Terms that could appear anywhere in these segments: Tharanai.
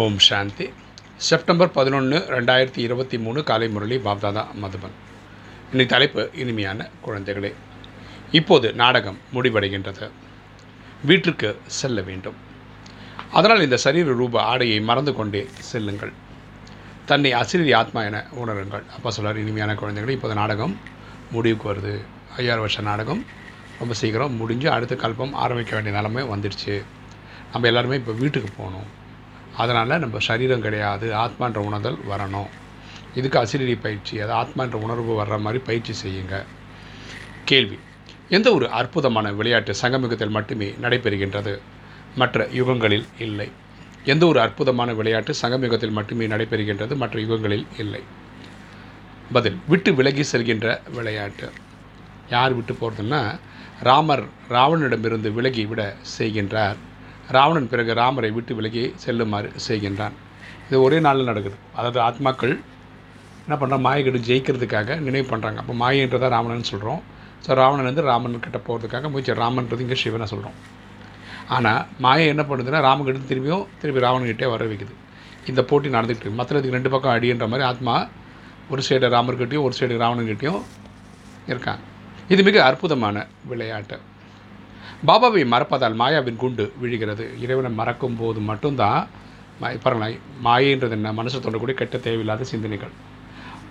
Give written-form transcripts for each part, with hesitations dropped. ஓம் சாந்தி. September 11, 2023 காலை முரளி பாப்தாதா மதுபன். இன்னைக்கு தலைப்பு இனிமையான குழந்தைகளே. இப்போது நாடகம் முடிவடைகின்றது. வீட்டிற்கு செல்ல வேண்டும். அதனால் இந்த சரீர ரூப ஆடையை மறந்து கொண்டே செல்லுங்கள். தன்னை அசிரீரி ஆத்மா என உணருங்கள். அப்பா சொல்கிறார், இனிமையான குழந்தைகளே, இப்போது நாடகம் முடிவுக்கு வருது. 5000 வருஷ நாடகம் ரொம்ப சீக்கிரம் முடிஞ்சு அடுத்த கல்பம் ஆரம்பிக்க வேண்டிய நிலைமை வந்துடுச்சு. நம்ம எல்லாருமே இப்போ வீட்டுக்கு போகணும். அதனால் நம்ம சரீரம் கிடையாது, ஆத்மான்ற உணர்தல் வரணும். இதுக்கு அசிரீரி பயிற்சி, அது ஆத்மான்ற உணர்வு வர்ற மாதிரி பயிற்சி செய்யுங்க. கேள்வி: எந்த ஒரு அற்புதமான விளையாட்டு சங்கமிகத்தில் மட்டுமே நடைபெறுகின்றது, மற்ற யுகங்களில் இல்லை? எந்த ஒரு அற்புதமான விளையாட்டு சங்கமிகத்தில் மட்டுமே நடைபெறுகின்றது, மற்ற யுகங்களில் இல்லை? பதில்: விட்டு விலகி செல்கின்ற விளையாட்டு. யார் விட்டு போகிறதுன்னா, ராமர் ராவணனிடமிருந்து விலகி விட செய்கின்றார். ராவணன் பிறகு ராமரை விட்டு விலகி செல்லுமாறு செய்கின்றான். இது ஒரே நாளில் நடக்குது. அதாவது ஆத்மாக்கள் என்ன பண்ணுறா, மாயைகிட்ட ஜெயிக்கிறதுக்காக நினைவு பண்ணுறாங்க. அப்போ மாயன்றதான் ராவணன் சொல்கிறோம். ஸோ ராவணன் வந்து ராமன் கிட்ட போகிறதுக்காக முயற்சி. ராமன்றது இங்கே சிவனை சொல்கிறோம். ஆனால் மாயை என்ன பண்ணுதுன்னா, ராமன்கிட்ட திரும்பி ராவணன்கிட்டே வர வைக்குது. இந்த போட்டி நடந்துக்கிட்டு மற்றதுக்கு ரெண்டு பக்கம் அடின்ற மாதிரி ஆத்மா ஒரு சைடு ராமர்கிட்டையும் ஒரு சைடு ராவணன்கிட்டையும் இருக்காங்க. இது மிக அற்புதமான விளையாட்டு. பாபாவை மறப்பதால் மாயாவின் குண்டு விழுகிறது. இறைவனை மறக்கும் போது மட்டும்தான் பரவாயில்லை. மாயன்றது என்ன? மனசை தொடரக்கூடிய கெட்ட தேவையில்லாத சிந்தனைகள்.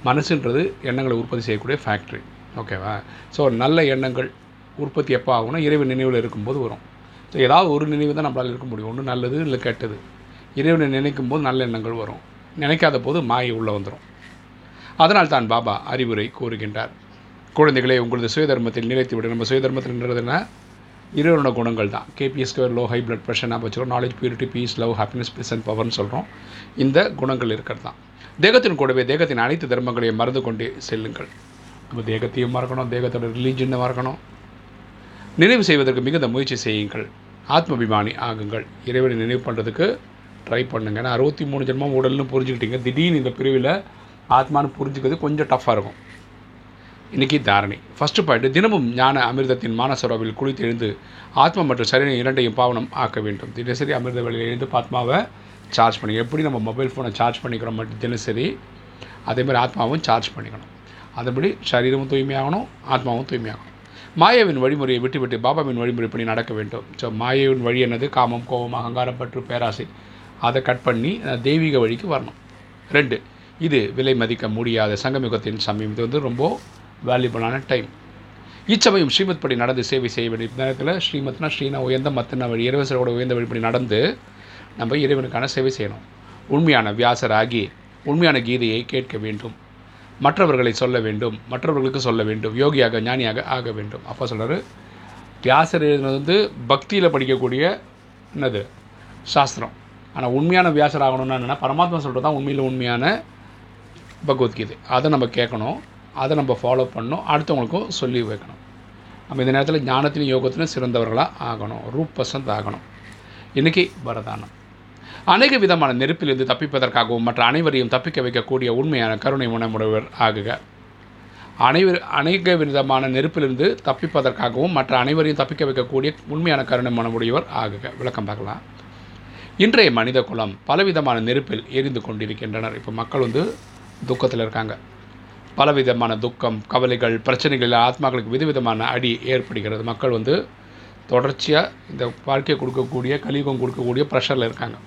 மனசுன்றது எண்ணங்களை உற்பத்தி செய்யக்கூடிய ஃபேக்ட்ரி. ஓகேவா? ஸோ நல்ல எண்ணங்கள் உற்பத்தி எப்போ ஆகும்னா, இறைவன் நினைவில் இருக்கும்போது வரும். ஸோ ஏதாவது ஒரு நினைவு தான் நம்மளால் இருக்க முடியும், ஒன்று நல்லது இல்லை கெட்டது. இறைவனை நினைக்கும் போது நல்ல எண்ணங்கள் வரும், நினைக்காத போது மாயை உள்ளே வந்துடும். அதனால் தான் பாபா அறிவுரை கூறுகின்றார். குழந்தைகளே, உங்களது சுயதர்மத்தில் நிலைத்து விட. நம்ம சுயதர்மத்தில் நின்றதுன்னா இறைவனோட குணங்கள் தான். KP², low, high blood pressure நான் வச்சுக்கிறோம். Knowledge, purity, peace, love, happiness, peace and பவர்னு சொல்கிறோம். இந்த குணங்கள் இருக்கிறது தான். தேகத்தின் கூடவே தேகத்தின் அனைத்து தர்மங்களையும் மறந்து கொண்டே செல்லுங்கள். நம்ம தேகத்தையும் மறக்கணும், தேகத்தோட ரிலீஜனை மறக்கணும். நினைவு செய்வதற்கு மிகுந்த முயற்சி செய்யுங்கள். ஆத்மாபிமானி ஆகுங்கள். இறைவனை நினைவு பண்ணுறதுக்கு ட்ரை பண்ணுங்கள். ஏன்னா 63 ஜென்மம் உடல்னு புரிஞ்சுக்கிட்டீங்க. திடீர்னு இந்த பிரிவில் ஆத்மானு புரிஞ்சுக்கிறது கொஞ்சம் டஃப்பாக இருக்கும். இன்றைக்கி தாரணை. ஃபஸ்ட்டு பாயிண்ட்: தினமும் ஞான அமிர்தத்தின் மானசரோவில் குளித்து எழுந்து ஆத்மா மற்றும் சரீரம் இரண்டையும் பாவனம் ஆக்க வேண்டும். தினசரி அமிர்த வேளையில் எழுந்து ஆத்மாவை சார்ஜ் பண்ணி, எப்படி நம்ம மொபைல் ஃபோனை சார்ஜ் பண்ணிக்கிறோம் மட்டும் தினசரி, அதேமாதிரி ஆத்மாவும் சார்ஜ் பண்ணிக்கணும். அதுபடி சரீரமும் தூய்மையாகணும், ஆத்மாவும் தூய்மையாகணும். மாயாவின் வழிமுறையை விட்டுவிட்டு பாபாவின் வழிமுறை பண்ணி நடக்க வேண்டும். ஸோ மாயாவின் வழி என்னது? காமம், கோபம், அகங்காரம், பற்று, பேராசை. அதை கட் பண்ணி தெய்வீக வழிக்கு வரணும். 2, இது விலை மதிக்க முடியாத சங்கமிகத்தின் சமயம். இது வந்து ரொம்ப வேல்யூபுளான டைம். இச்சமயம் ஸ்ரீமத் படி நடந்து சேவை செய்ய வேண்டிய நேரத்தில், ஸ்ரீமத்னா ஸ்ரீனா உயர்ந்த மத்தனா வழி, இறைவசரோட உயர்ந்த வழிப்படி நடந்து நம்ம இறைவனுக்கான சேவை செய்யணும். உண்மையான வியாசராகி உண்மையான கீதையை கேட்க வேண்டும். மற்றவர்களை சொல்ல வேண்டும், மற்றவர்களுக்கு சொல்ல வேண்டும். யோகியாக ஞானியாக ஆக வேண்டும். அப்போ சொல்கிறார், வியாசர் எழுதுனது வந்து பக்தியில் படிக்கக்கூடிய என்னது சாஸ்திரம். ஆனால் உண்மையான வியாசர் ஆகணும்னா என்னென்னா, பரமாத்மா சொல்கிறது தான் உண்மையில் உண்மையான பகவத்கீதை. அதை நம்ம கேட்கணும், அதை நம்ம ஃபாலோ பண்ணணும், அடுத்தவங்களுக்கும் சொல்லி வைக்கணும். நம்ம இந்த நேரத்தில் ஞானத்திலையும் யோகத்திலையும் சிறந்தவர்களாக ஆகணும், 100% ஆகணும். இன்றைக்கி வரதானம். அநேக விதமான நெருப்பிலிருந்து தப்பிப்பதற்காகவும் மற்ற அனைவரையும் தப்பிக்க வைக்கக்கூடிய உண்மையான கருணை உணமுடையவர் ஆகுக. அநேக விதமான நெருப்பிலிருந்து தப்பிப்பதற்காகவும் மற்ற அனைவரையும் தப்பிக்க வைக்கக்கூடிய உண்மையான கருணை உணமுடையவர் ஆகுக. விளக்கம் பார்க்கலாம். இன்றைய மனித குலம் பலவிதமான நெருப்பில் எரிந்து கொண்டிருக்கின்றனர். இப்போ மக்கள் வந்து துக்கத்தில் இருக்காங்க. பலவிதமான துக்கம், கவலைகள், பிரச்சனைகளில் ஆத்மாக்களுக்கு விதவிதமான அடி ஏற்படுகிறது. மக்கள் வந்து தொடர்ச்சியாக இந்த வாழ்க்கையை கொடுக்கக்கூடிய கலியுகம் கொடுக்கக்கூடிய ப்ரெஷரில் இருக்காங்க.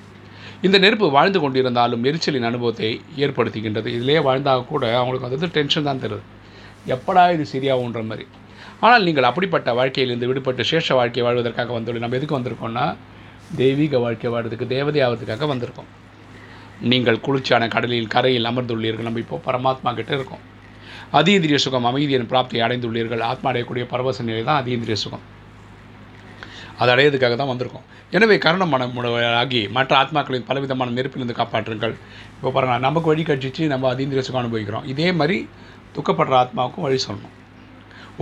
இந்த நெருப்பு வாழ்ந்து கொண்டிருந்தாலும் எரிச்சலின் அனுபவத்தை ஏற்படுத்துகின்றது. இதிலே வாழ்ந்தால் கூட அவங்களுக்கு வந்து டென்ஷன் தான் தருது, எப்படா இது சரியாகுன்ற மாதிரி. ஆனால் நீங்கள் அப்படிப்பட்ட வாழ்க்கையிலிருந்து விடுபட்டு சேஷ வாழ்க்கையை வாழ்வதற்காக வந்துள்ளோம். நம்ம எதுக்கு வந்திருக்கோம்னா, தெய்வீக வாழ்க்கை வாழ்றதுக்கு, தேவதை ஆகிறதுக்காக வந்திருக்கோம். நீங்கள் குளிர்ச்சியான கடலில் கரையில் அமர்ந்துள்ளீர்கள். நம்ம இப்போது பரமாத்மா கிட்டே இருக்கோம். அதீந்திரிய சுகம், அமைதியின் பிராப்தியை அடைந்துள்ளீர்கள். ஆத்மா அடையக்கூடிய பரவச நிலை தான் அதீந்திரிய சுகம். அது அடையிறதுக்காக தான் வந்திருக்கோம். எனவே கருணமான முறையாகி மற்ற ஆத்மாக்களின் பலவிதமான நெருப்பிலிருந்து காப்பாற்றுங்கள். இப்போ பாருங்கள், நமக்கு வழி கழிச்சிச்சு, நம்ம அதீந்திரிய சுகம் அனுபவிக்கிறோம். இதே மாதிரி துக்கப்படுற ஆத்மாவுக்கும் வழி சொல்லணும்.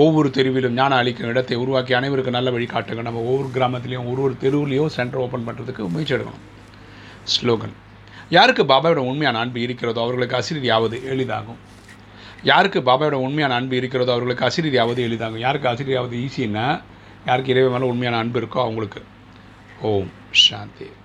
ஒவ்வொரு தெருவிலும் ஞானம் அளிக்கும் இடத்தை உருவாக்கி அனைவருக்கும் நல்ல வழி காட்டுங்க. நம்ம ஒவ்வொரு கிராமத்துலேயும் ஒவ்வொரு தெருவிலையும் சென்டர் ஓப்பன் பண்ணுறதுக்கு முயற்சி எடுக்கணும். ஸ்லோகன்: யாருக்கு பாபாவோட உண்மையான அன்பு இருக்கிறதோ அவர்களுக்கு அசிரியாவது எளிதாகும். யாருக்கு பாபாவோட உண்மையான அன்பு இருக்கிறதோ அவர்களுக்கு அசிரியாவது எளிதாகும். யாருக்கு அசிரியாவது ஈஸின்னா, யாருக்கு இறைவன் மேலே உண்மையான அன்பு இருக்கோ அவங்களுக்கு. ஓம் சாந்தி.